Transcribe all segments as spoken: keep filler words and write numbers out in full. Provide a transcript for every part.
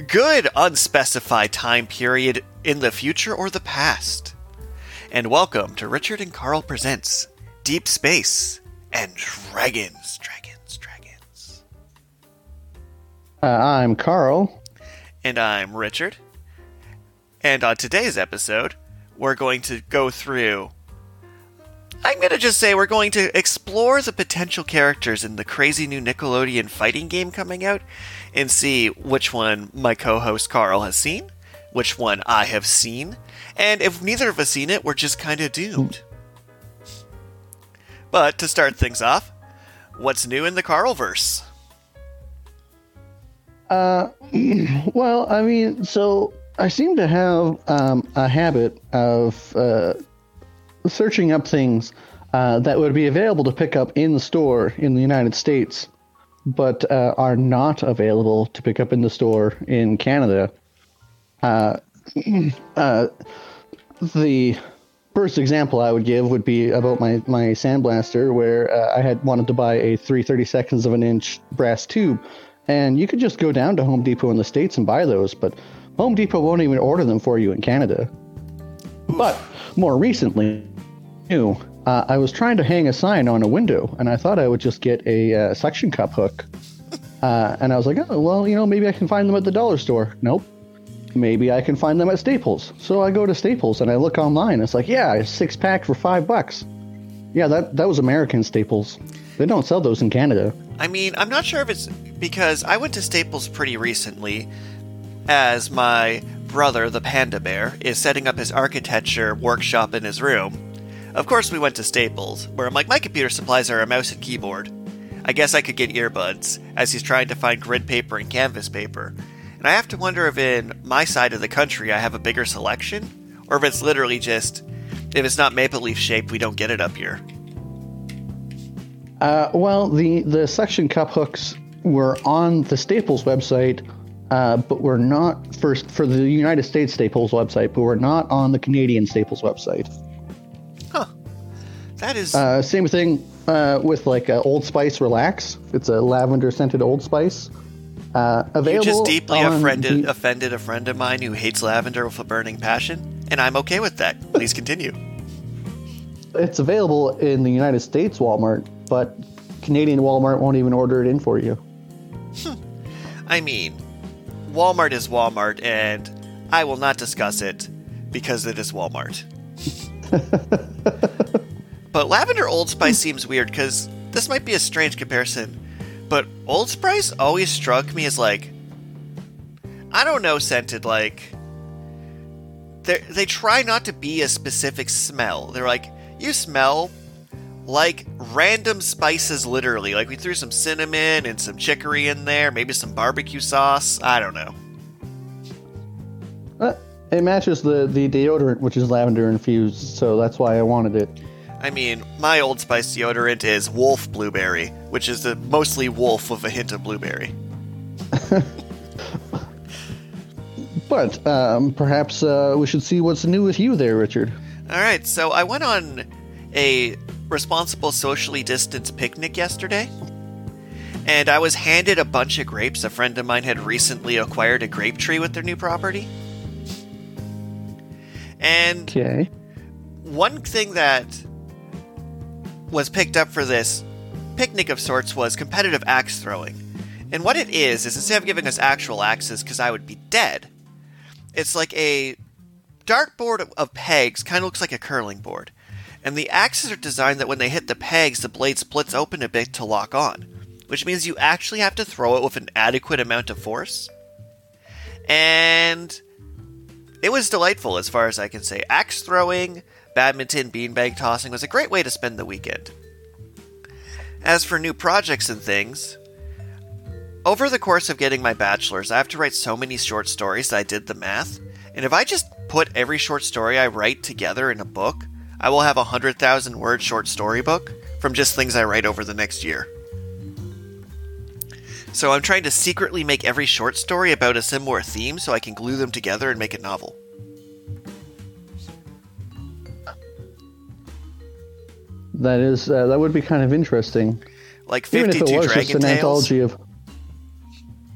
good unspecified time period in the future or the past. And welcome to Richard and Karl Presents Deep Space and Dragons. Dragons, Dragons. Uh, I'm Karl. And I'm Richard. And on today's episode, we're going to go through... I'm going to just say we're going to explore the potential characters in the crazy new Nickelodeon fighting game coming out and see which one my co-host Karl has seen, which one I have seen, and if neither of us seen it, we're just kind of doomed. But to start things off, what's new in the Carlverse? Uh, well, I mean, so I seem to have um, a habit of... Uh, searching up things uh, that would be available to pick up in the store in the United States, but uh, are not available to pick up in the store in Canada. Uh, uh, the first example I would give would be about my, my sandblaster, where uh, I had wanted to buy a three thirty-seconds of an inch brass tube, and you could just go down to Home Depot in the States and buy those, but Home Depot won't even order them for you in Canada. But more recently, uh, I was trying to hang a sign on a window, and I thought I would just get a uh, suction cup hook. Uh, and I was like, oh, well, you know, maybe I can find them at the dollar store. Nope. Maybe I can find them at Staples. So I go to Staples, and I look online. It's like, yeah, a six-pack for five bucks. Yeah, that, that was American Staples. They don't sell those in Canada. I mean, I'm not sure if it's because I went to Staples pretty recently as my... brother, the panda bear, is setting up his architecture workshop in his room. Of course we went to Staples, where I'm like, my computer supplies are a mouse and keyboard. I guess I could get earbuds, as he's trying to find grid paper and canvas paper. And I have to wonder if in my side of the country I have a bigger selection, or if it's literally just, if it's not maple leaf shaped, we don't get it up here. Uh, well, the, the suction cup hooks were on the Staples website, Uh, but we're not first for the United States Staples website, but we're not on the Canadian Staples website. Huh. That is... Uh, same thing uh, with like uh, Old Spice Relax. It's a lavender scented Old Spice. Uh, available you just deeply offended, the... offended a friend of mine who hates lavender with a burning passion, and I'm okay with that. Please continue. It's available in the United States Walmart, but Canadian Walmart won't even order it in for you. Hmm. I mean... Walmart is Walmart, and I will not discuss it because it is Walmart. But Lavender Old Spice seems weird because this might be a strange comparison, but Old Spice always struck me as like, I don't know, scented, like, they try not to be a specific smell. They're like, you smell like random spices, literally. Like, we threw some cinnamon and some chicory in there, maybe some barbecue sauce. I don't know. Uh, it matches the, the deodorant, which is lavender infused, so that's why I wanted it. I mean, my Old Spice deodorant is Wolf Blueberry, which is the mostly wolf with a hint of blueberry. But um, perhaps uh, we should see what's new with you there, Richard. All right, so I went on a... responsible socially distanced picnic yesterday, and I was handed a bunch of grapes. A friend of mine had recently acquired a grape tree with their new property, and okay. One thing that was picked up for this picnic of sorts was competitive axe throwing. And what it is is instead of giving us actual axes, because I would be dead, it's like a dartboard of pegs, kind of looks like a curling board. And the axes are designed that when they hit the pegs, the blade splits open a bit to lock on, which means you actually have to throw it with an adequate amount of force. And it was delightful as far as I can say. Axe throwing, badminton, beanbag tossing was a great way to spend the weekend. As for new projects and things, over the course of getting my bachelor's, I have to write so many short stories that I did the math. And if I just put every short story I write together in a book, I will have a one hundred thousand word short story book from just things I write over the next year. So I'm trying to secretly make every short story about a similar theme so I can glue them together and make a novel. That is, uh, that would be kind of interesting. Like fifty-two Dragon Tales? Even if it was just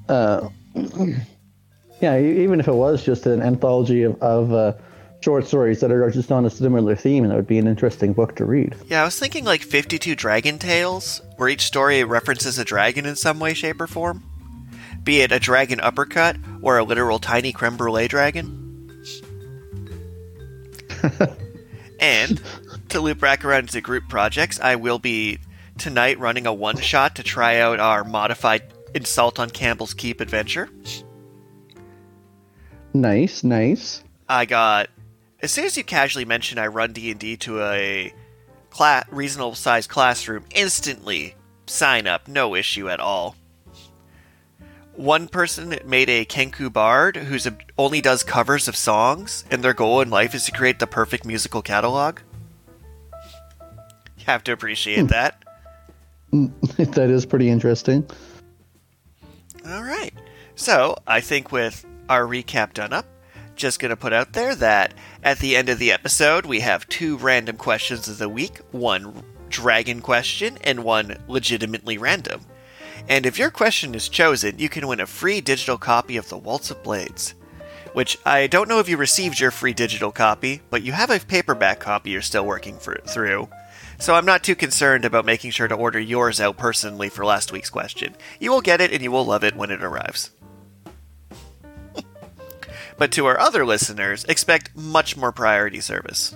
an anthology of... Uh, yeah, even if it was just an anthology of, of uh, short stories that are just on a similar theme, that would be an interesting book to read. Yeah, I was thinking like fifty-two Dragon Tales, where each story references a dragon in some way, shape, or form. Be it a dragon uppercut or a literal tiny creme brulee dragon. And to loop back around to group projects, I will be tonight running a one-shot to try out our modified Insult on Campbell's Keep adventure. Nice, nice. I got... As soon as you casually mention I run D and D to a cla- reasonable-sized classroom, instantly sign up, no issue at all. One person made a Kenku Bard who only does covers of songs, and their goal in life is to create the perfect musical catalog. You have to appreciate that. That is pretty interesting. All right. So I think with our recap done up, just going to put out there that at the end of the episode, we have two random questions of the week, one dragon question and one legitimately random. And if your question is chosen, you can win a free digital copy of the Waltz of Blades, which I don't know if you received your free digital copy, but you have a paperback copy you're still working for, through, so I'm not too concerned about making sure to order yours out personally for last week's question. You will get it and you will love it when it arrives. But to our other listeners, expect much more priority service.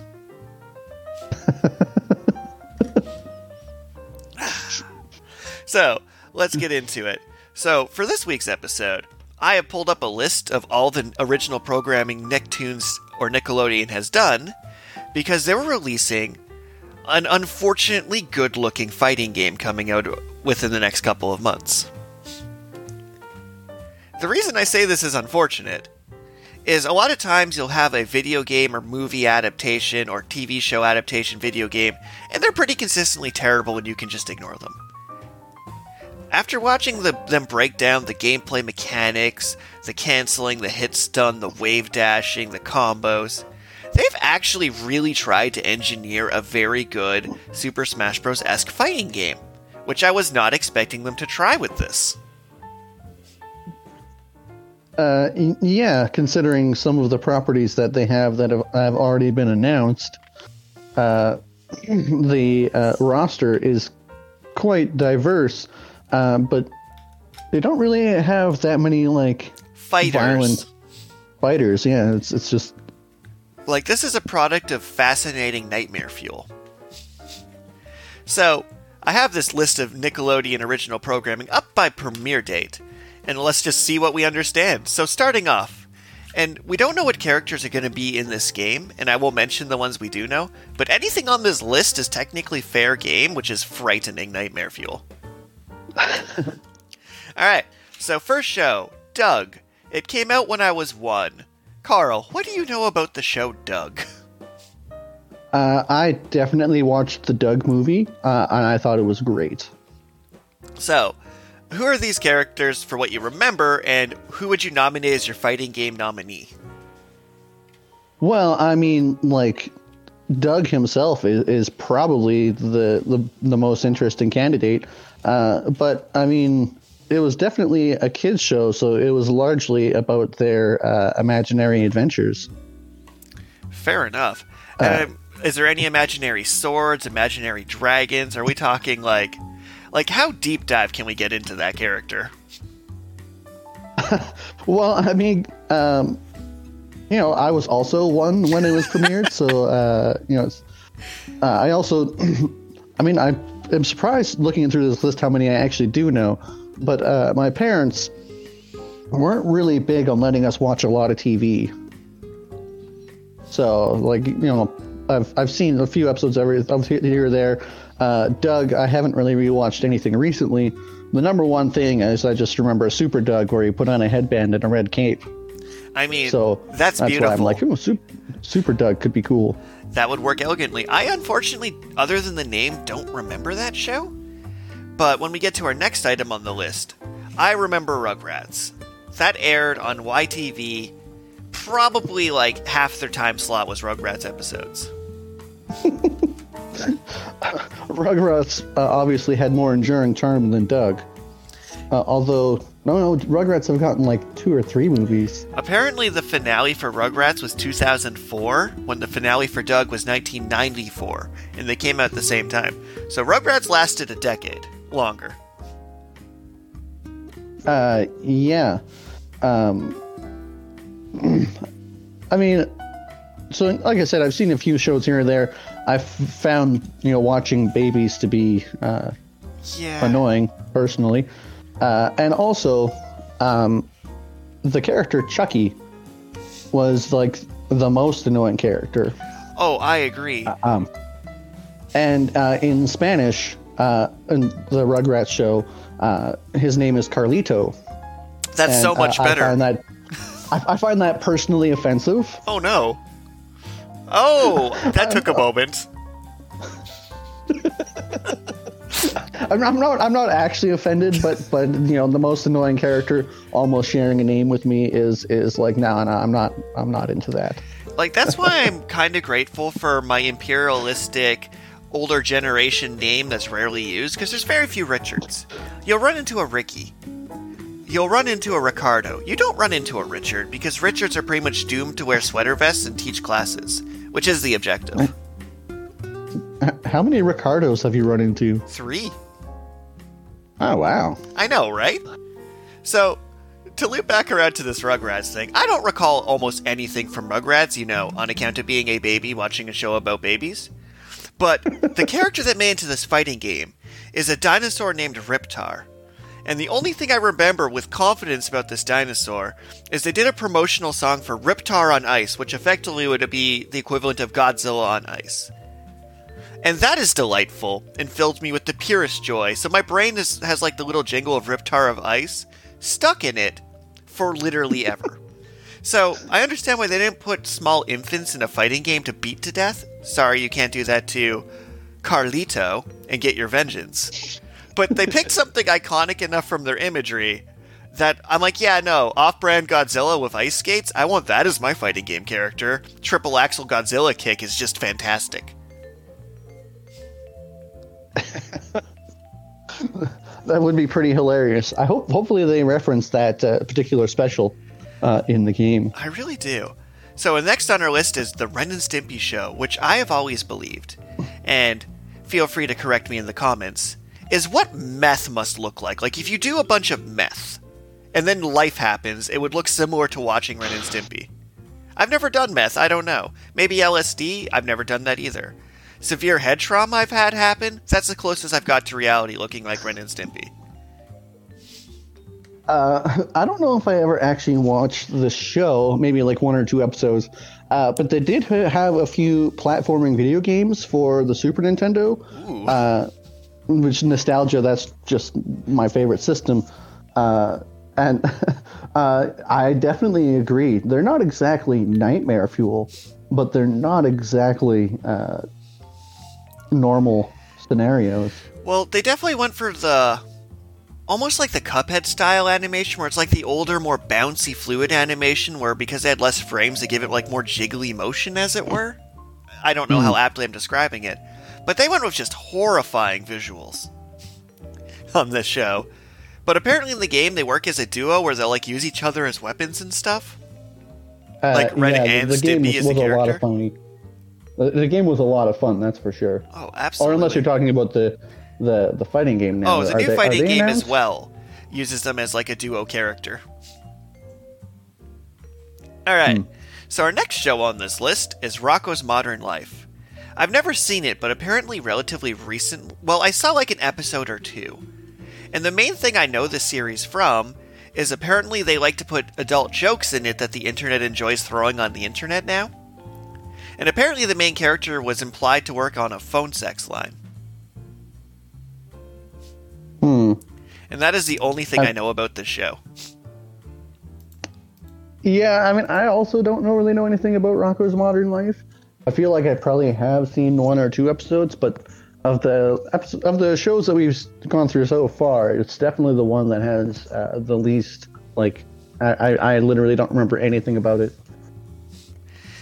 So... let's get into it. So, for this week's episode, I have pulled up a list of all the original programming Nicktoons or Nickelodeon has done, because they were releasing an unfortunately good-looking fighting game coming out within the next couple of months. The reason I say this is unfortunate is a lot of times you'll have a video game or movie adaptation or T V show adaptation video game, and they're pretty consistently terrible and you can just ignore them. After watching the, them break down the gameplay mechanics, the canceling, the hit stun, the wave dashing, the combos, they've actually really tried to engineer a very good Super Smash Bros.-esque fighting game, which I was not expecting them to try with this. Uh, yeah, considering some of the properties that they have that have, have already been announced, uh, the uh, roster is quite diverse. Um, but they don't really have that many, like, fighters. violent fighters. Yeah, it's it's just... Like, this is a product of fascinating nightmare fuel. So, I have this list of Nickelodeon original programming up by premiere date, and let's just see what we understand. So, starting off, and we don't know what characters are going to be in this game, and I will mention the ones we do know, but anything on this list is technically fair game, which is frightening nightmare fuel. Alright, so first show, Doug. It came out when I was one. Carl, what do you know about the show Doug? Uh, I definitely watched the Doug movie, uh, and I thought it was great. So, who are these characters for what you remember, and who would you nominate as your fighting game nominee? Well, I mean, like... Doug himself is, is probably the, the the most interesting candidate, uh, but I mean, it was definitely a kids' show, so it was largely about their uh, imaginary adventures. Fair enough. Uh, um, is there any imaginary swords, imaginary dragons? Are we talking like, like how deep dive can we get into that character? Well, I mean. Um, You know, I was also one when it was premiered, so, uh, you know, it's, uh, I also, I mean, I am surprised looking through this list how many I actually do know, but uh, my parents weren't really big on letting us watch a lot of T V. So, like, you know, I've I've seen a few episodes every here or there. Uh, Doug, I haven't really rewatched anything recently. The number one thing is I just remember Super Doug, where he put on a headband and a red cape. I mean, so that's, that's beautiful. I'm like, oh, Super, Super Doug could be cool. That would work elegantly. I, unfortunately, other than the name, don't remember that show. But when we get to our next item on the list, I remember Rugrats. That aired on Y T V. Probably, like, half their time slot was Rugrats episodes. Rugrats uh, obviously had more enduring charm than Doug. Uh, although... No, no, Rugrats have gotten like two or three movies. Apparently the finale for Rugrats was two thousand four, when the finale for Doug was nineteen ninety-four, and they came out at the same time. So Rugrats lasted a decade longer. Uh, yeah. Um, I mean, so like I said, I've seen a few shows here and there. I've found, you know, watching babies to be uh, yeah. annoying, personally. Uh, and also, um, the character Chucky was like the most annoying character. Oh, I agree. Uh, um, and uh, in Spanish, uh, in the Rugrats show, uh, his name is Carlito. That's and, so much uh, better. I find that, I, I find that personally offensive. Oh no! Oh, that took a moment. I'm not. I'm not actually offended, but but you know, the most annoying character almost sharing a name with me is is like no, nah, no. Nah, I'm not. I'm not into that. Like, that's why I'm kind of grateful for my imperialistic older generation name that's rarely used, because there's very few Richards. You'll run into a Ricky. You'll run into a Ricardo. You don't run into a Richard, because Richards are pretty much doomed to wear sweater vests and teach classes, which is the objective. How many Ricardos have you run into? Three. Oh, wow. I know, right? So, to loop back around to this Rugrats thing, I don't recall almost anything from Rugrats, you know, on account of being a baby watching a show about babies. But the character that made into this fighting game is a dinosaur named Riptar. And the only thing I remember with confidence about this dinosaur is they did a promotional song for Riptar on Ice, which effectively would be the equivalent of Godzilla on Ice. And that is delightful, and filled me with the purest joy. So my brain is, has like the little jingle of Riptar of Ice stuck in it for literally ever. So I understand why they didn't put small infants in a fighting game to beat to death. Sorry, you can't do that to Carlito and get your vengeance. But they picked something iconic enough from their imagery that I'm like, yeah, no, off-brand Godzilla with ice skates? I want that as my fighting game character. Triple Axel Godzilla kick is just fantastic. That would be pretty hilarious. I hope, hopefully, they reference that uh, particular special uh, in the game. I really do. So, next on our list is the Ren and Stimpy Show, which I have always believed, and feel free to correct me in the comments, is what meth must look like. Like, if you do a bunch of meth, and then life happens, it would look similar to watching Ren and Stimpy. I've never done meth. I don't know. Maybe L S D. I've never done that either. Severe head trauma I've had happen? That's the closest I've got to reality looking like Ren and Stimpy. Uh, I don't know if I ever actually watched the show, maybe like one or two episodes, uh, but they did have a few platforming video games for the Super Nintendo, uh, which nostalgia, that's just my favorite system. Uh, and uh, I definitely agree. They're not exactly nightmare fuel, but they're not exactly... Uh, normal scenarios. Well, they definitely went for the almost like the Cuphead style animation, where it's like the older, more bouncy fluid animation, where because they had less frames, they give it like more jiggly motion, as it were. I don't know mm. how aptly I'm describing it, but they went with just horrifying visuals on this show. But apparently in the game they work as a duo where they'll like use each other as weapons and stuff. uh, like Ren yeah, and Stimpy is the character. A lot of funny. The game was a lot of fun, that's for sure. Oh, absolutely. Or unless you're talking about the the, the fighting game now. Oh, the new they, fighting game announced? As well uses them as like a duo character. All right. Hmm. So our next show on this list is Rocko's Modern Life. I've never seen it, but apparently relatively recent. Well, I saw like an episode or two. And the main thing I know this series from is apparently they like to put adult jokes in it that the internet enjoys throwing on the internet now. And apparently the main character was implied to work on a phone sex line. Hmm. And that is the only thing I, I know about this show. Yeah, I mean, I also don't know, really know anything about Rocko's Modern Life. I feel like I probably have seen one or two episodes, but of the episode, of the shows that we've gone through so far, it's definitely the one that has uh, the least, like, I, I, I literally don't remember anything about it.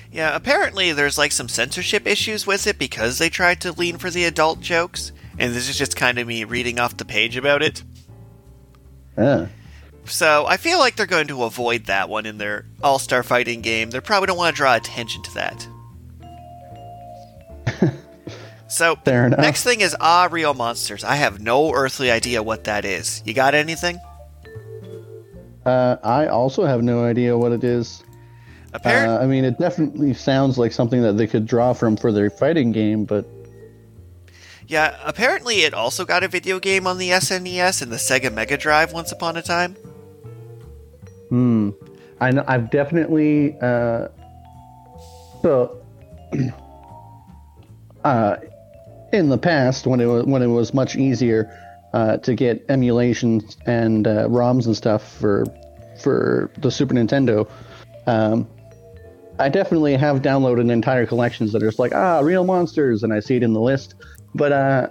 Yeah, apparently there's like some censorship issues with it because they tried to lean for the adult jokes, and this is just kind of me reading off the page about it. Yeah. So I feel like they're going to avoid that one in their all-star fighting game. They probably don't want to draw attention to that. So next thing is Aaahh!!! Real Monsters. I have no earthly idea what that is. You got anything? Uh, I also have no idea what it is. Apparently, uh, I mean, it definitely sounds like something that they could draw from for their fighting game, but... Yeah, apparently it also got a video game on the S N E S and the Sega Mega Drive once upon a time. Hmm. I know, I've definitely... Uh, so... Uh, in the past, when it was, when it was much easier uh, to get emulations and uh, ROMs and stuff for for the Super Nintendo, um, I definitely have downloaded entire collections that are just like, ah, Real Monsters, and I see it in the list. But uh,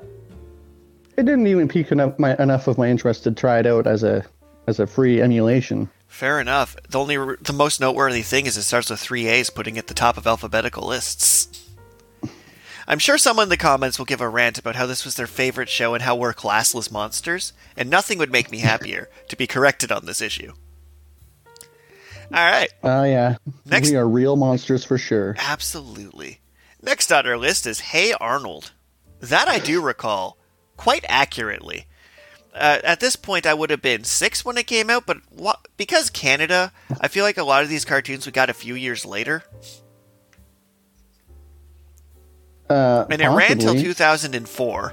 it didn't even pique enough, my, enough of my interest to try it out as a as a free emulation. Fair enough. The only the most noteworthy thing is it starts with three A's, putting it at the top of alphabetical lists. I'm sure someone in the comments will give a rant about how this was their favorite show and how we're classless monsters, and nothing would make me happier to be corrected on this issue. All right. Oh, uh, yeah. Next, we are real monsters for sure. Absolutely. Next on our list is Hey Arnold. That I do recall quite accurately. Uh, at this point, I would have been six when it came out, but wh- because Canada, I feel like a lot of these cartoons we got a few years later. Uh, and it possibly. ran until two thousand four,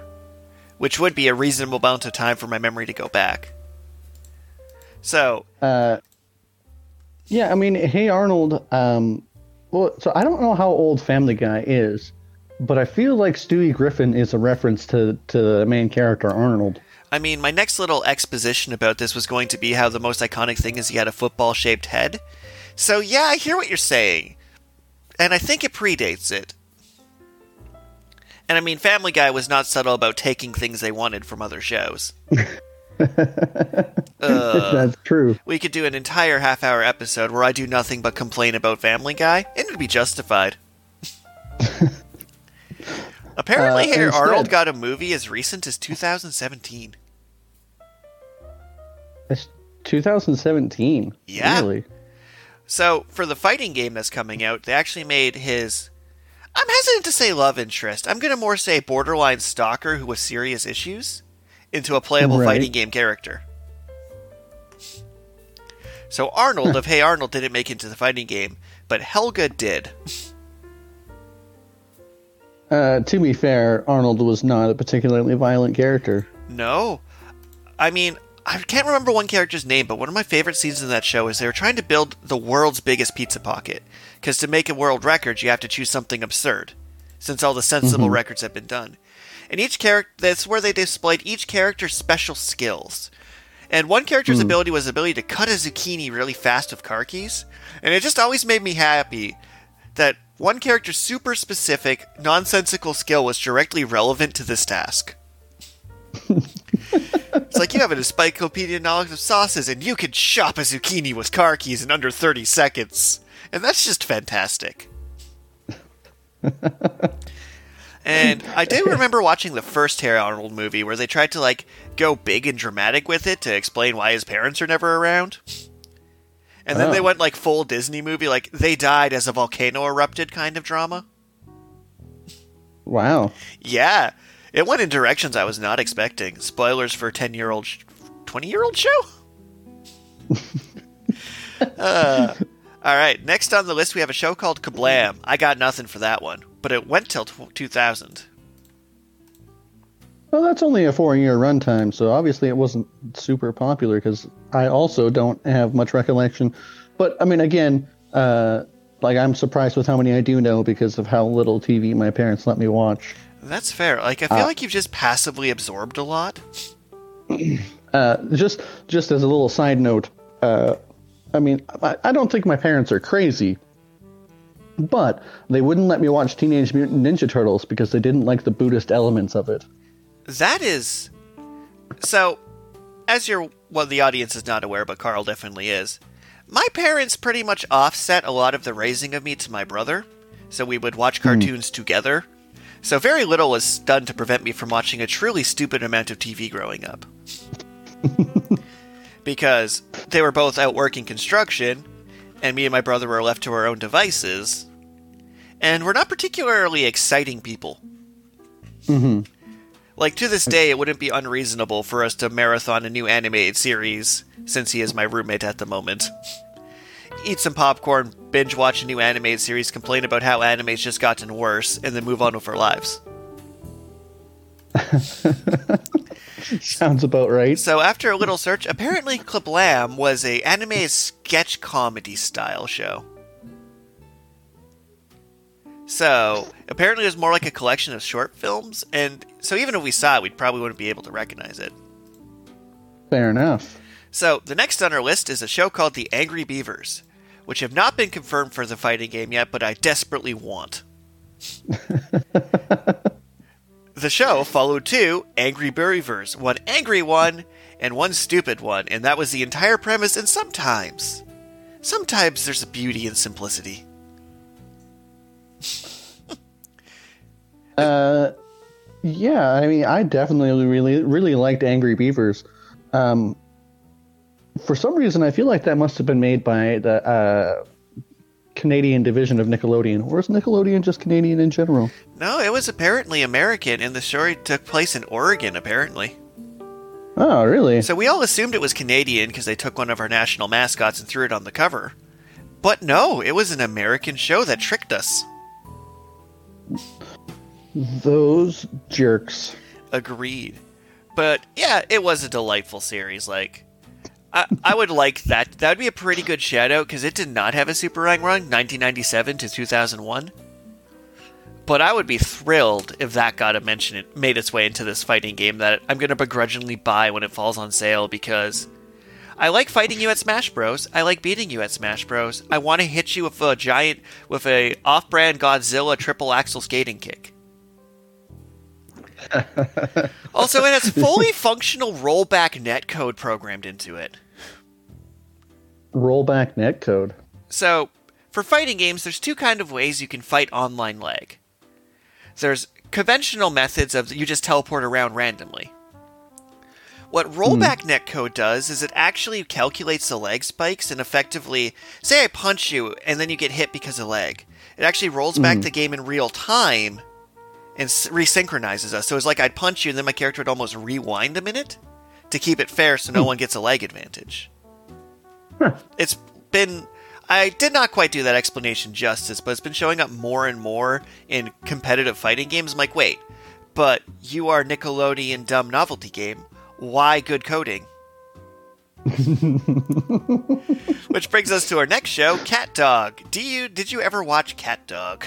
which would be a reasonable amount of time for my memory to go back. So, uh, yeah, I mean, Hey Arnold. Um, well, so I don't know how old Family Guy is, but I feel like Stewie Griffin is a reference to to the main character Arnold. I mean, my next little exposition about this was going to be how the most iconic thing is he had a football-shaped head. So yeah, I hear what you're saying, and I think it predates it. And I mean, Family Guy was not subtle about taking things they wanted from other shows. uh, That's true. We could do an entire half-hour episode where I do nothing but complain about Family Guy, and it'd be justified. Apparently, uh, Hey Arnold got a movie as recent as two thousand seventeen. It's two thousand seventeen? Yeah. Really? So, for the fighting game that's coming out, they actually made his... I'm hesitant to say love interest. I'm going to more say borderline stalker who has serious issues into a playable right. fighting game character. So Arnold of Hey Arnold didn't make it into the fighting game, but Helga did. Uh, to be fair, Arnold was not a particularly violent character. No. I mean, I can't remember one character's name, but one of my favorite scenes in that show is they were trying to build the world's biggest pizza pocket. Because to make a world record, you have to choose something absurd, since all the sensible mm-hmm. records have been done. And each character—that's where they displayed each character's special skills. And one character's mm. ability was the ability to cut a zucchini really fast with car keys. And it just always made me happy that one character's super specific, nonsensical skill was directly relevant to this task. It's like, you have an encyclopedia knowledge of sauces, and you can shop a zucchini with car keys in under thirty seconds. And that's just fantastic. And I do remember watching the first Hey Arnold movie where they tried to, like, go big and dramatic with it to explain why his parents are never around. And then oh. they went, like, full Disney movie, like, they died as a volcano erupted kind of drama. Wow. Yeah. It went in directions I was not expecting. Spoilers for a ten-year-old... twenty-year-old show? uh... All right, next on the list we have a show called KaBlam! I got nothing for that one, but it went till two thousand. Well, that's only a four-year runtime, so obviously it wasn't super popular because I also don't have much recollection. But, I mean, again, uh, like, I'm surprised with how many I do know because of how little T V my parents let me watch. That's fair. Like, I feel uh, like you've just passively absorbed a lot. Uh, just, just as a little side note, uh... I mean, I don't think my parents are crazy, but they wouldn't let me watch Teenage Mutant Ninja Turtles because they didn't like the Buddhist elements of it. That is... So, as you're... Well, the audience is not aware, but Carl definitely is. My parents pretty much offset a lot of the raising of me to my brother, so we would watch cartoons mm. together. So very little was done to prevent me from watching a truly stupid amount of T V growing up. because they were both out working construction, and me and my brother were left to our own devices, and we're not particularly exciting people. Mm-hmm. Like, to this day, it wouldn't be unreasonable for us to marathon a new animated series, since he is my roommate at the moment. Eat some popcorn, binge watch a new animated series, complain about how anime's just gotten worse, and then move on with our lives. Sounds about right. So after a little search, apparently KaBlam! Was a anime sketch comedy style show. So apparently it was more like a collection of short films, and so even if we saw it, we probably wouldn't be able to recognize it. Fair enough. So the next on our list is a show called The Angry Beavers, which have not been confirmed for the fighting game yet, but I desperately want. The show followed two Angry Beavers, one angry one and one stupid one, and that was the entire premise, and sometimes, sometimes there's a beauty in simplicity. uh, yeah, I mean, I definitely really, really liked Angry Beavers. Um, for some reason, I feel like that must have been made by the uh, Canadian division of Nickelodeon. Or is Nickelodeon just Canadian in general? No, it was apparently American, and the story took place in Oregon, apparently. Oh, really? So we all assumed it was Canadian because they took one of our national mascots and threw it on the cover. But no, it was an American show that tricked us. Those jerks. Agreed. But yeah, it was a delightful series. Like, I, I would like that. That would be a pretty good shout out because it did not have a super run run nineteen ninety-seven to two thousand one. But I would be thrilled if that got a mention. It made its way into this fighting game that I'm going to begrudgingly buy when it falls on sale because I like fighting you at Smash Bros. I like beating you at Smash Bros. I want to hit you with a giant, with a off-brand Godzilla triple axel skating kick. Also, it has fully functional rollback netcode programmed into it. Rollback netcode. So, for fighting games, there's two kind of ways you can fight online lag. There's conventional methods of you just teleport around randomly. What rollback mm. netcode does is it actually calculates the lag spikes and effectively, say I punch you and then you get hit because of lag. It actually rolls mm. back the game in real time and resynchronizes us. So it's like I'd punch you and then my character would almost rewind a minute to keep it fair so no one gets a lag advantage. Huh. It's been... I did not quite do that explanation justice, but it's been showing up more and more in competitive fighting games. I'm like, wait, but you are Nickelodeon dumb novelty game. Why good coding? Which brings us to our next show, CatDog. Do you did you ever watch CatDog?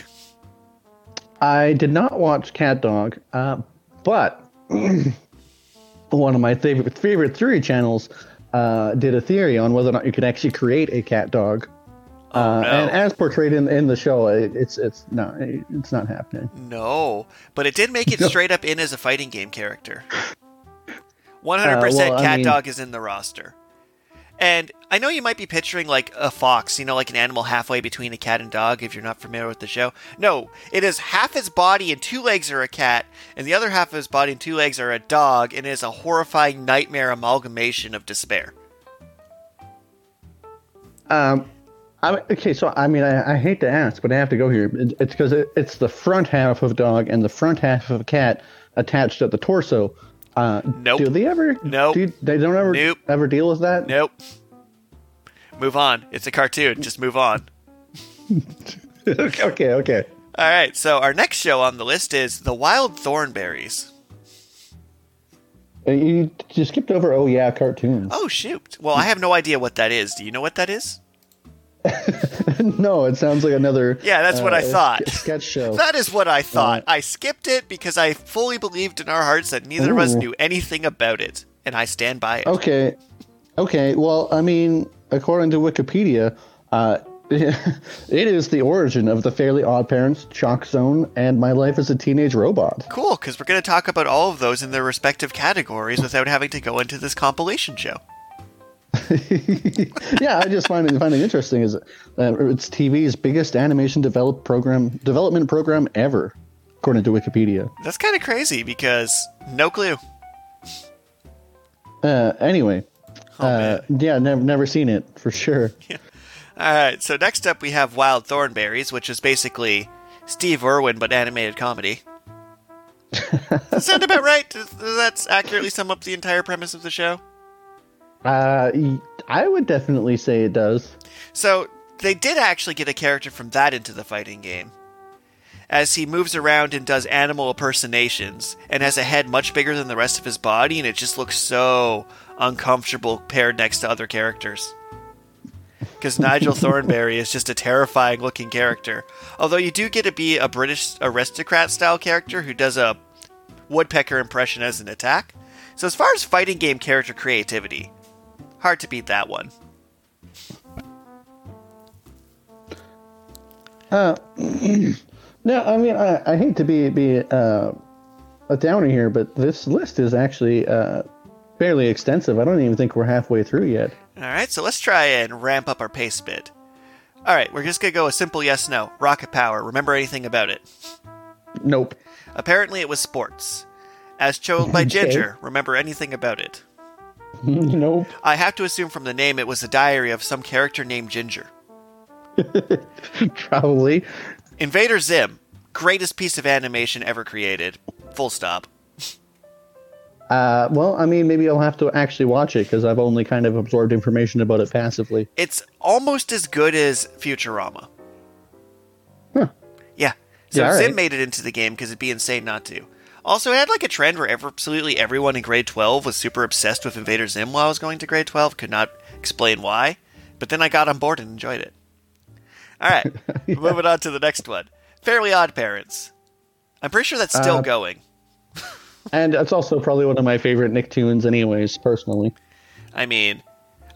I did not watch CatDog, uh, but one of my favorite favorite theory channels uh, did a theory on whether or not you could actually create a CatDog. Oh, uh, no. And as portrayed in in the show, it, it's it's no, it, it's not happening. No, but it did make it straight up in as a fighting game character. one hundred percent uh, well, CatDog mean... is in the roster. And I know you might be picturing like a fox, you know, like an animal halfway between a cat and dog if you're not familiar with the show. No, it is half its body and two legs are a cat, and the other half of its body and two legs are a dog, and it is a horrifying nightmare amalgamation of despair. Um, I, okay, so I mean, I, I hate to ask, but I have to go here. It, it's because it, it's the front half of dog and the front half of cat attached at the torso. Uh, nope. Do they ever? Nope. Do, they don't ever nope. ever deal with that? Nope. Move on. It's a cartoon. Just move on. okay, okay, okay. All right. So our next show on the list is The Wild Thornberrys. You just skipped over, oh yeah, cartoons. Oh, shoot. Well, I have no idea what that is. Do you know what that is? No, it sounds like another yeah that's uh, what I thought sketch show. That is what I thought. uh, I skipped it because I fully believed in our hearts that neither ooh. of us knew anything about it, and I stand by it. Okay okay Well, I mean, according to Wikipedia, uh, it is the origin of The Fairly OddParents, ChalkZone, and My Life as a Teenage Robot. Cool, because we're going to talk about all of those in their respective categories without having to go into this compilation show. Yeah, I just find it, find it interesting. Is uh, it's T V's biggest animation develop program development program ever, according to Wikipedia. That's kind of crazy because no clue. Uh, anyway, Oh, uh, yeah, never never seen it for sure. Yeah. All right, so next up we have Wild Thornberrys, which is basically Steve Irwin but animated comedy. Does that sound about right? Does, does that accurately sum up the entire premise of the show? Uh, I would definitely say it does. So they did actually get a character from that into the fighting game, as he moves around and does animal impersonations and has a head much bigger than the rest of his body, and it just looks so uncomfortable paired next to other characters. Because Nigel Thornberry is just a terrifying-looking character. Although you do get to be a British aristocrat-style character who does a woodpecker impression as an attack. So as far as fighting game character creativity, hard to beat that one. Uh, no, I mean, I, I hate to be, be uh, a downer here, but this list is actually uh, fairly extensive. I don't even think we're halfway through yet. All right, so let's try and ramp up our pace a bit. All right, we're just going to go a simple yes-no. Rocket Power. Remember anything about it? Nope. Apparently it was sports. As Chosen by Ginger. Okay. Remember anything about it? Nope. I have to assume from the name it was a diary of some character named Ginger. Probably. Invader Zim. Greatest piece of animation ever created. Full stop. Uh, well, I mean, maybe I'll have to actually watch it because I've only kind of absorbed information about it passively. It's almost as good as Futurama. Huh. Yeah. So yeah, Zim right. made it into the game because it'd be insane not to. Also, it had like a trend where ever, absolutely everyone in grade twelve was super obsessed with Invader Zim while I was going to grade twelve. Could not explain why. But then I got on board and enjoyed it. All right. Yeah. Moving on to the next one. Fairly OddParents. I'm pretty sure that's still uh, going. And it's also probably one of my favorite Nicktoons anyways, personally. I mean,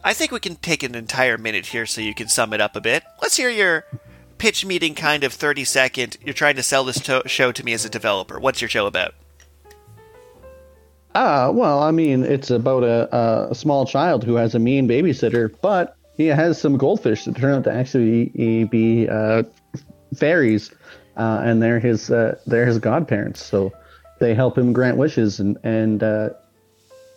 I think we can take an entire minute here so you can sum it up a bit. Let's hear your pitch meeting kind of thirty-second, you're trying to sell this to- show to me as a developer. What's your show about? Uh, well, I mean, it's about a, a small child who has a mean babysitter, but he has some goldfish that turn out to actually be uh, fairies, uh, and they're his, uh, they're his godparents, so... They help him grant wishes, and and uh,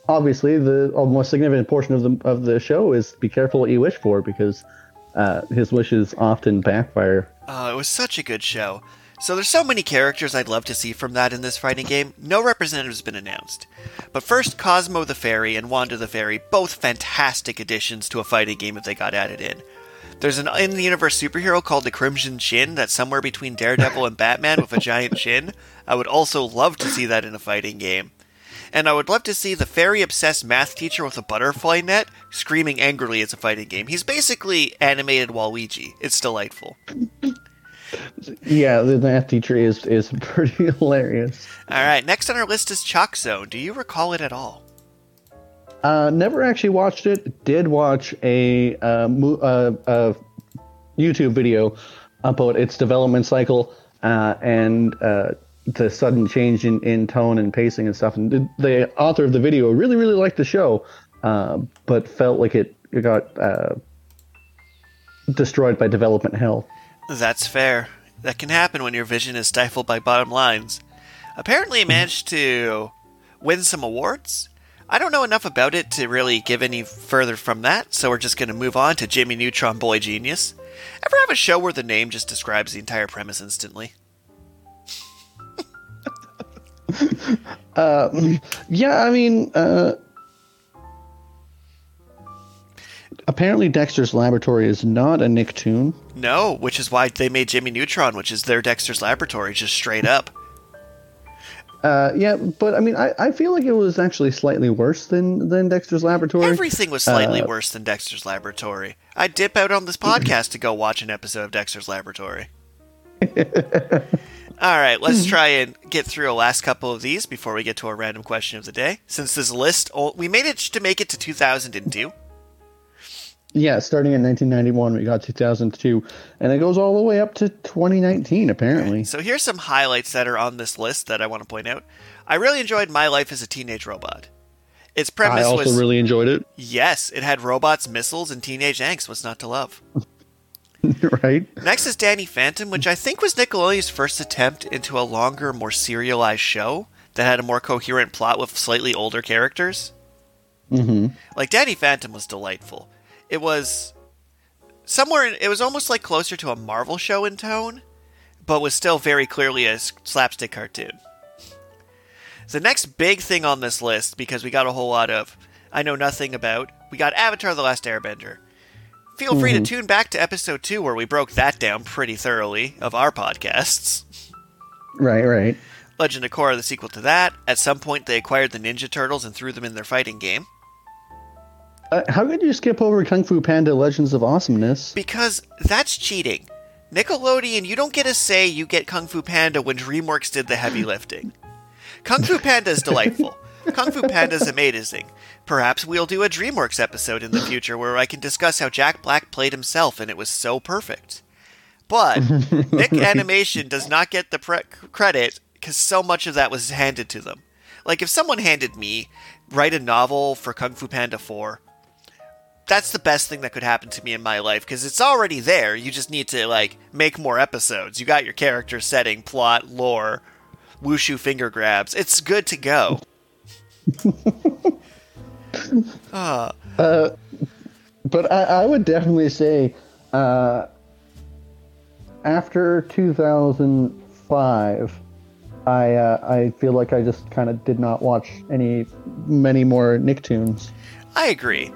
obviously the most significant portion of the of the show is be careful what you wish for, because uh, his wishes often backfire. Oh, it was such a good show. So there's so many characters I'd love to see from that in this fighting game. No representative's been announced. But first, Cosmo the Fairy and Wanda the Fairy, both fantastic additions to a fighting game if they got added in. There's an in-the-universe superhero called the Crimson Shin that's somewhere between Daredevil and Batman with a giant shin. I would also love to see that in a fighting game. And I would love to see the fairy-obsessed math teacher with a butterfly net screaming angrily as a fighting game. He's basically animated Waluigi. It's delightful. Yeah, the math teacher is, is pretty hilarious. All right, next on our list is ChalkZone. Do you recall it at all? Uh, never actually watched it. Did watch a uh, mo- uh, uh, YouTube video about its development cycle uh, and uh, the sudden change in, in tone and pacing and stuff. And the, the author of the video really, really liked the show, uh, but felt like it, it got uh, destroyed by development hell. That's fair. That can happen when your vision is stifled by bottom lines. Apparently it managed to win some awards. I don't know enough about it to really give any further from that, so we're just going to move on to Jimmy Neutron Boy Genius. Ever have a show where the name just describes the entire premise instantly? uh, yeah, I mean, uh, apparently Dexter's Laboratory is not a Nicktoon. No, which is why they made Jimmy Neutron, which is their Dexter's Laboratory, just straight up. Uh, yeah, but I mean, I, I feel like it was actually slightly worse than, than Dexter's Laboratory. Everything was slightly uh, worse than Dexter's Laboratory. I dip out on this podcast to go watch an episode of Dexter's Laboratory. All right, let's try and get through a last couple of these before we get to our random question of the day. Since this list, we managed to make it to two thousand two. Yeah, starting in nineteen ninety-one, we got two thousand two, and it goes all the way up to twenty nineteen, apparently. Right, so here's some highlights that are on this list that I want to point out. I really enjoyed My Life as a Teenage Robot. Its premise was... I also was, really enjoyed it. Yes, it had robots, missiles, and teenage angst. What's not to love? Right? Next is Danny Phantom, which I think was Nickelodeon's first attempt into a longer, more serialized show that had a more coherent plot with slightly older characters. Mm-hmm. Like, Danny Phantom was delightful. It was somewhere, in, it was almost like closer to a Marvel show in tone, but was still very clearly a slapstick cartoon. The next big thing on this list, because we got a whole lot of I know nothing about, we got Avatar: The Last Airbender. Feel mm-hmm. free to tune back to episode two, where we broke that down pretty thoroughly of our podcasts. Right, right. Legend of Korra, the sequel to that. At some point, they acquired the Ninja Turtles and threw them in their fighting game. Uh, how could you skip over Kung Fu Panda: Legends of Awesomeness? Because that's cheating. Nickelodeon, you don't get a say, you get Kung Fu Panda when DreamWorks did the heavy lifting. Kung Fu Panda is delightful. Kung Fu Panda is amazing. Perhaps we'll do a DreamWorks episode in the future where I can discuss how Jack Black played himself and it was so perfect. But Nick Animation does not get the pre- credit because so much of that was handed to them. Like, if someone handed me, write a novel for Kung Fu Panda four, that's the best thing that could happen to me in my life, because it's already there. You just need to, like, make more episodes. You got your character, setting, plot, lore, wushu finger grabs. It's good to go. uh. Uh, but I, I would definitely say uh, after two thousand five, I uh, I feel like I just kind of did not watch any many more Nicktoons. I agree.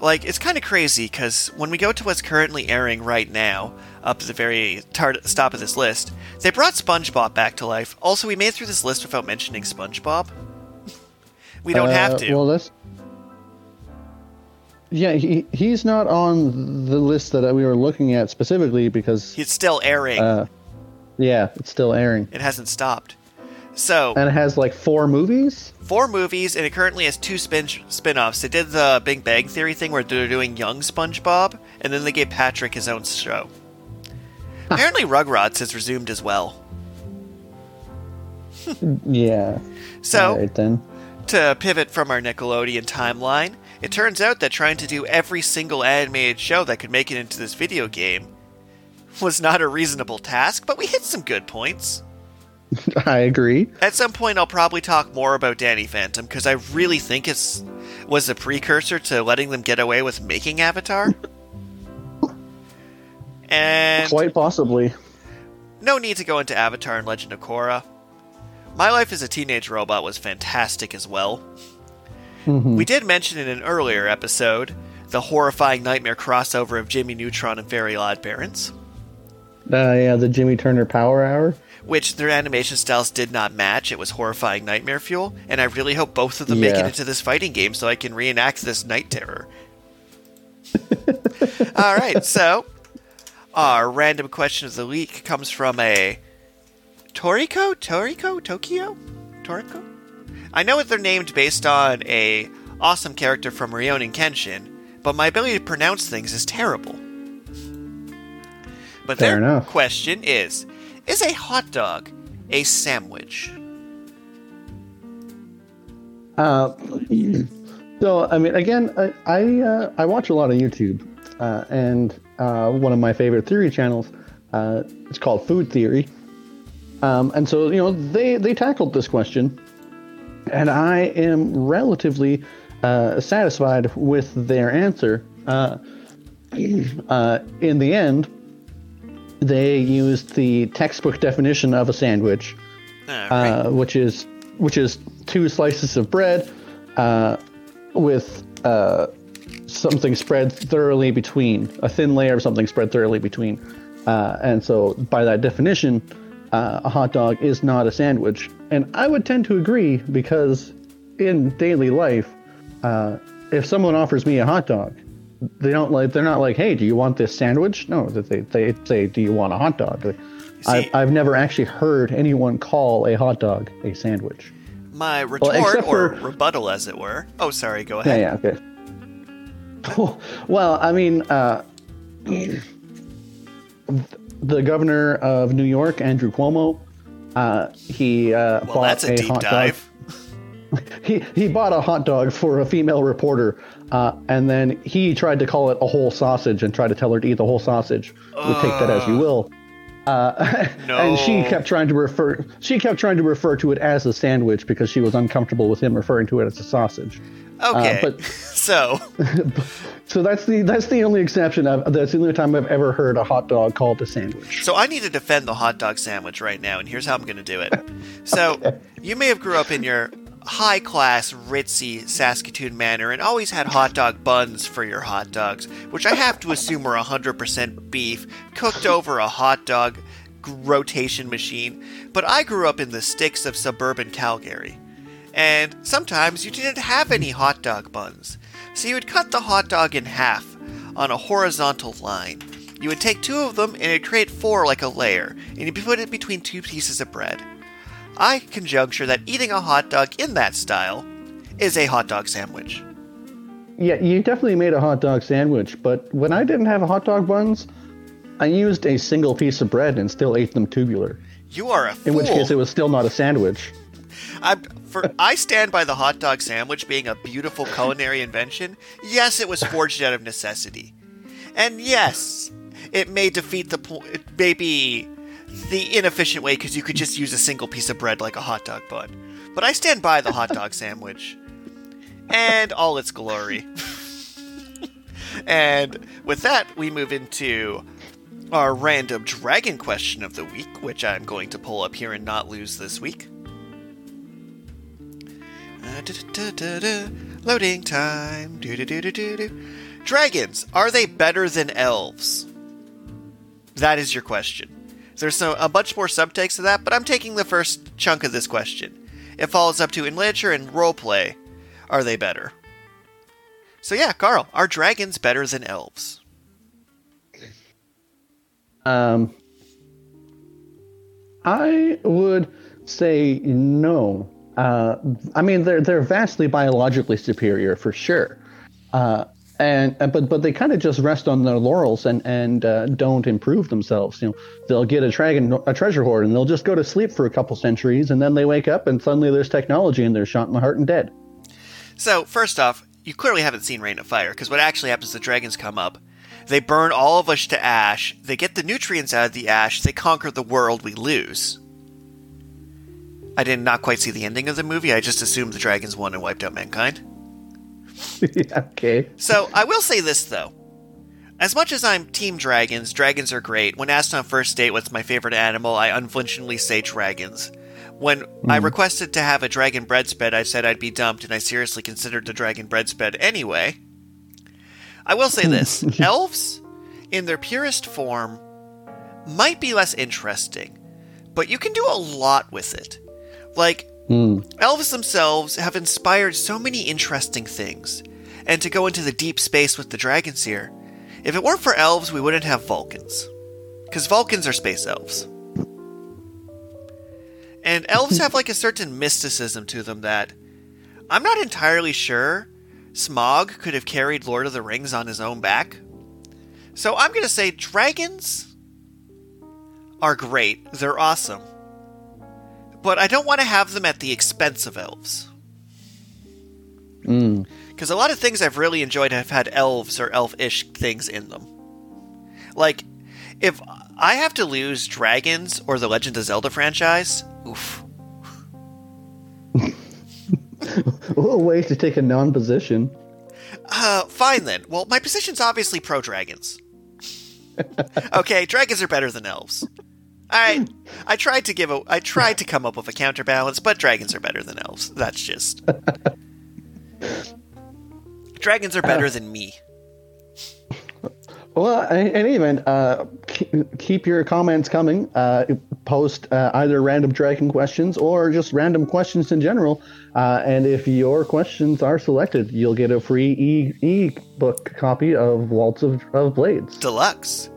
Like, it's kind of crazy because when we go to what's currently airing right now, up at the very tar- top of this list, they brought SpongeBob back to life. Also, we made it through this list without mentioning SpongeBob. We don't uh, have to. Well, that's... Yeah, he he's not on the list that we were looking at specifically because... It's still airing. Uh, yeah, it's still airing. It hasn't stopped. So... And it has, like, four movies? Four movies, and it currently has two spin- spin-offs. They did the Big Bang Theory thing where they're doing young SpongeBob, and then they gave Patrick his own show. Huh. Apparently Rugrats has resumed as well. Yeah. So... All right, then. To pivot from our Nickelodeon timeline, it turns out that trying to do every single animated show that could make it into this video game was not a reasonable task, but we hit some good points. I agree. At some point, I'll probably talk more about Danny Phantom, because I really think it was the precursor to letting them get away with making Avatar. And quite possibly. No need to go into Avatar and Legend of Korra. My Life as a Teenage Robot was fantastic as well. Mm-hmm. We did mention in an earlier episode the horrifying nightmare crossover of Jimmy Neutron and Fairly OddParents. Uh, yeah, the Jimmy Turner Power Hour. Which their animation styles did not match. It was horrifying nightmare fuel. And I really hope both of them yeah. make it into this fighting game so I can reenact this night terror. All right, so our random question of the week comes from a... Toriko? Toriko? Tokyo? Toriko? I know that they're named based on a awesome character from Rurouni Kenshin, but my ability to pronounce things is terrible. But Fair their enough. question is, is a hot dog a sandwich? Uh, so, I mean, again, I I, uh, I watch a lot of YouTube, uh, and uh, one of my favorite theory channels, uh, it's called Food Theory. Um, and so, you know, they, they tackled this question, and I am relatively uh, satisfied with their answer. Uh, uh, in the end, they used the textbook definition of a sandwich, uh, right. uh, which is which is two slices of bread uh, with uh, something spread thoroughly between, a thin layer of something spread thoroughly between. Uh, and so, by that definition... Uh, a hot dog is not a sandwich, and I would tend to agree because in daily life, uh, if someone offers me a hot dog, they don't like. They're not like, "Hey, do you want this sandwich?" No, that they they say, "Do you want a hot dog?" Like, see, I, I've never actually heard anyone call a hot dog a sandwich. My retort well, or for, rebuttal, as it were. Oh, sorry. Go ahead. Yeah, yeah, okay. Oh, well, I mean. Uh, The governor of New York, Andrew Cuomo, uh, he uh, well, bought that's a, a deep hot dive. dog. he he bought a hot dog for a female reporter, uh, and then he tried to call it a whole sausage and tried to tell her to eat the whole sausage. Uh, we'll take that as you will. Uh, no. And she kept trying to refer. She kept trying to refer to it as a sandwich because she was uncomfortable with him referring to it as a sausage. Okay, uh, but, so so that's the that's the only exception. I've, that's the only time I've ever heard a hot dog called a sandwich. So I need to defend the hot dog sandwich right now, and here's how I'm going to do it. So okay. You may have grew up in your high-class, ritzy Saskatoon manor and always had hot dog buns for your hot dogs, which I have to assume are one hundred percent beef cooked over a hot dog rotation machine. But I grew up in the sticks of suburban Calgary, and sometimes you didn't have any hot dog buns. So you would cut the hot dog in half on a horizontal line. You would take two of them and it'd create four like a layer, and you'd put it between two pieces of bread. I conjecture that eating a hot dog in that style is a hot dog sandwich. Yeah, you definitely made a hot dog sandwich, but when I didn't have hot dog buns, I used a single piece of bread and still ate them tubular. You are a fool. In which case it was still not a sandwich. I, for, I stand by the hot dog sandwich being a beautiful culinary invention. Yes, it was forged out of necessity. And yes, it may defeat the po- it may be the inefficient way because you could just use a single piece of bread like a hot dog bun. But I stand by the hot dog sandwich and all its glory. And with that, we move into our random dragon question of the week, which I'm going to pull up here and not lose this week. Uh, da, da, da, da, da. Loading time. Do, do, do, do, do, do. Dragons, are they better than elves? That is your question. There's so, a bunch more subtext to that, but I'm taking the first chunk of this question. It follows up to in literature and roleplay, are they better? So yeah, Karl, are dragons better than elves? Um, I would say no. Uh, I mean, they're they're vastly biologically superior for sure, uh, and, and but but they kind of just rest on their laurels and and uh, don't improve themselves. You know, they'll get a dragon, a treasure hoard, and they'll just go to sleep for a couple centuries, and then they wake up, and suddenly there's technology, and they're shot in the heart and dead. So first off, you clearly haven't seen Reign of Fire, because what actually happens: the dragons come up, they burn all of us to ash, they get the nutrients out of the ash, they conquer the world, we lose. I did not quite see the ending of the movie. I just assumed the dragons won and wiped out mankind. Okay. So I will say this, though. As much as I'm team dragons, dragons are great. When asked on first date what's my favorite animal, I unflinchingly say dragons. When mm. I requested to have a dragon breadsped, I said I'd be dumped, and I seriously considered the dragon breadsped anyway. I will say this. Elves, in their purest form, might be less interesting, but you can do a lot with it. Like, mm. elves themselves have inspired so many interesting things. And to go into the deep space with the dragons here, if it weren't for elves, we wouldn't have Vulcans. Because Vulcans are space elves. And elves have, like, a certain mysticism to them that I'm not entirely sure Smaug could have carried Lord of the Rings on his own back. So I'm going to say dragons are great. They're awesome. But I don't want to have them at the expense of elves. Mm. Because a lot of things I've really enjoyed have had elves or elf-ish things in them. Like, if I have to lose dragons or the Legend of Zelda franchise, oof. What a way to take a non-position. Uh, fine then. Well, my position's obviously pro-dragons. Okay, dragons are better than elves. I I tried to give a I tried to come up with a counterbalance, but dragons are better than elves. That's just dragons are better uh, than me. Well, and even uh, keep your comments coming. Uh, post uh, either random dragon questions or just random questions in general. Uh, and if your questions are selected, you'll get a free e e-book copy of Waltz of, of Blades Deluxe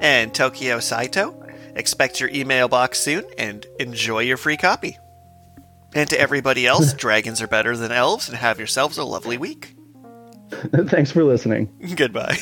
and Tokyo Saito. Expect your email box soon, and enjoy your free copy. And to everybody else, dragons are better than elves, and have yourselves a lovely week. Thanks for listening. Goodbye.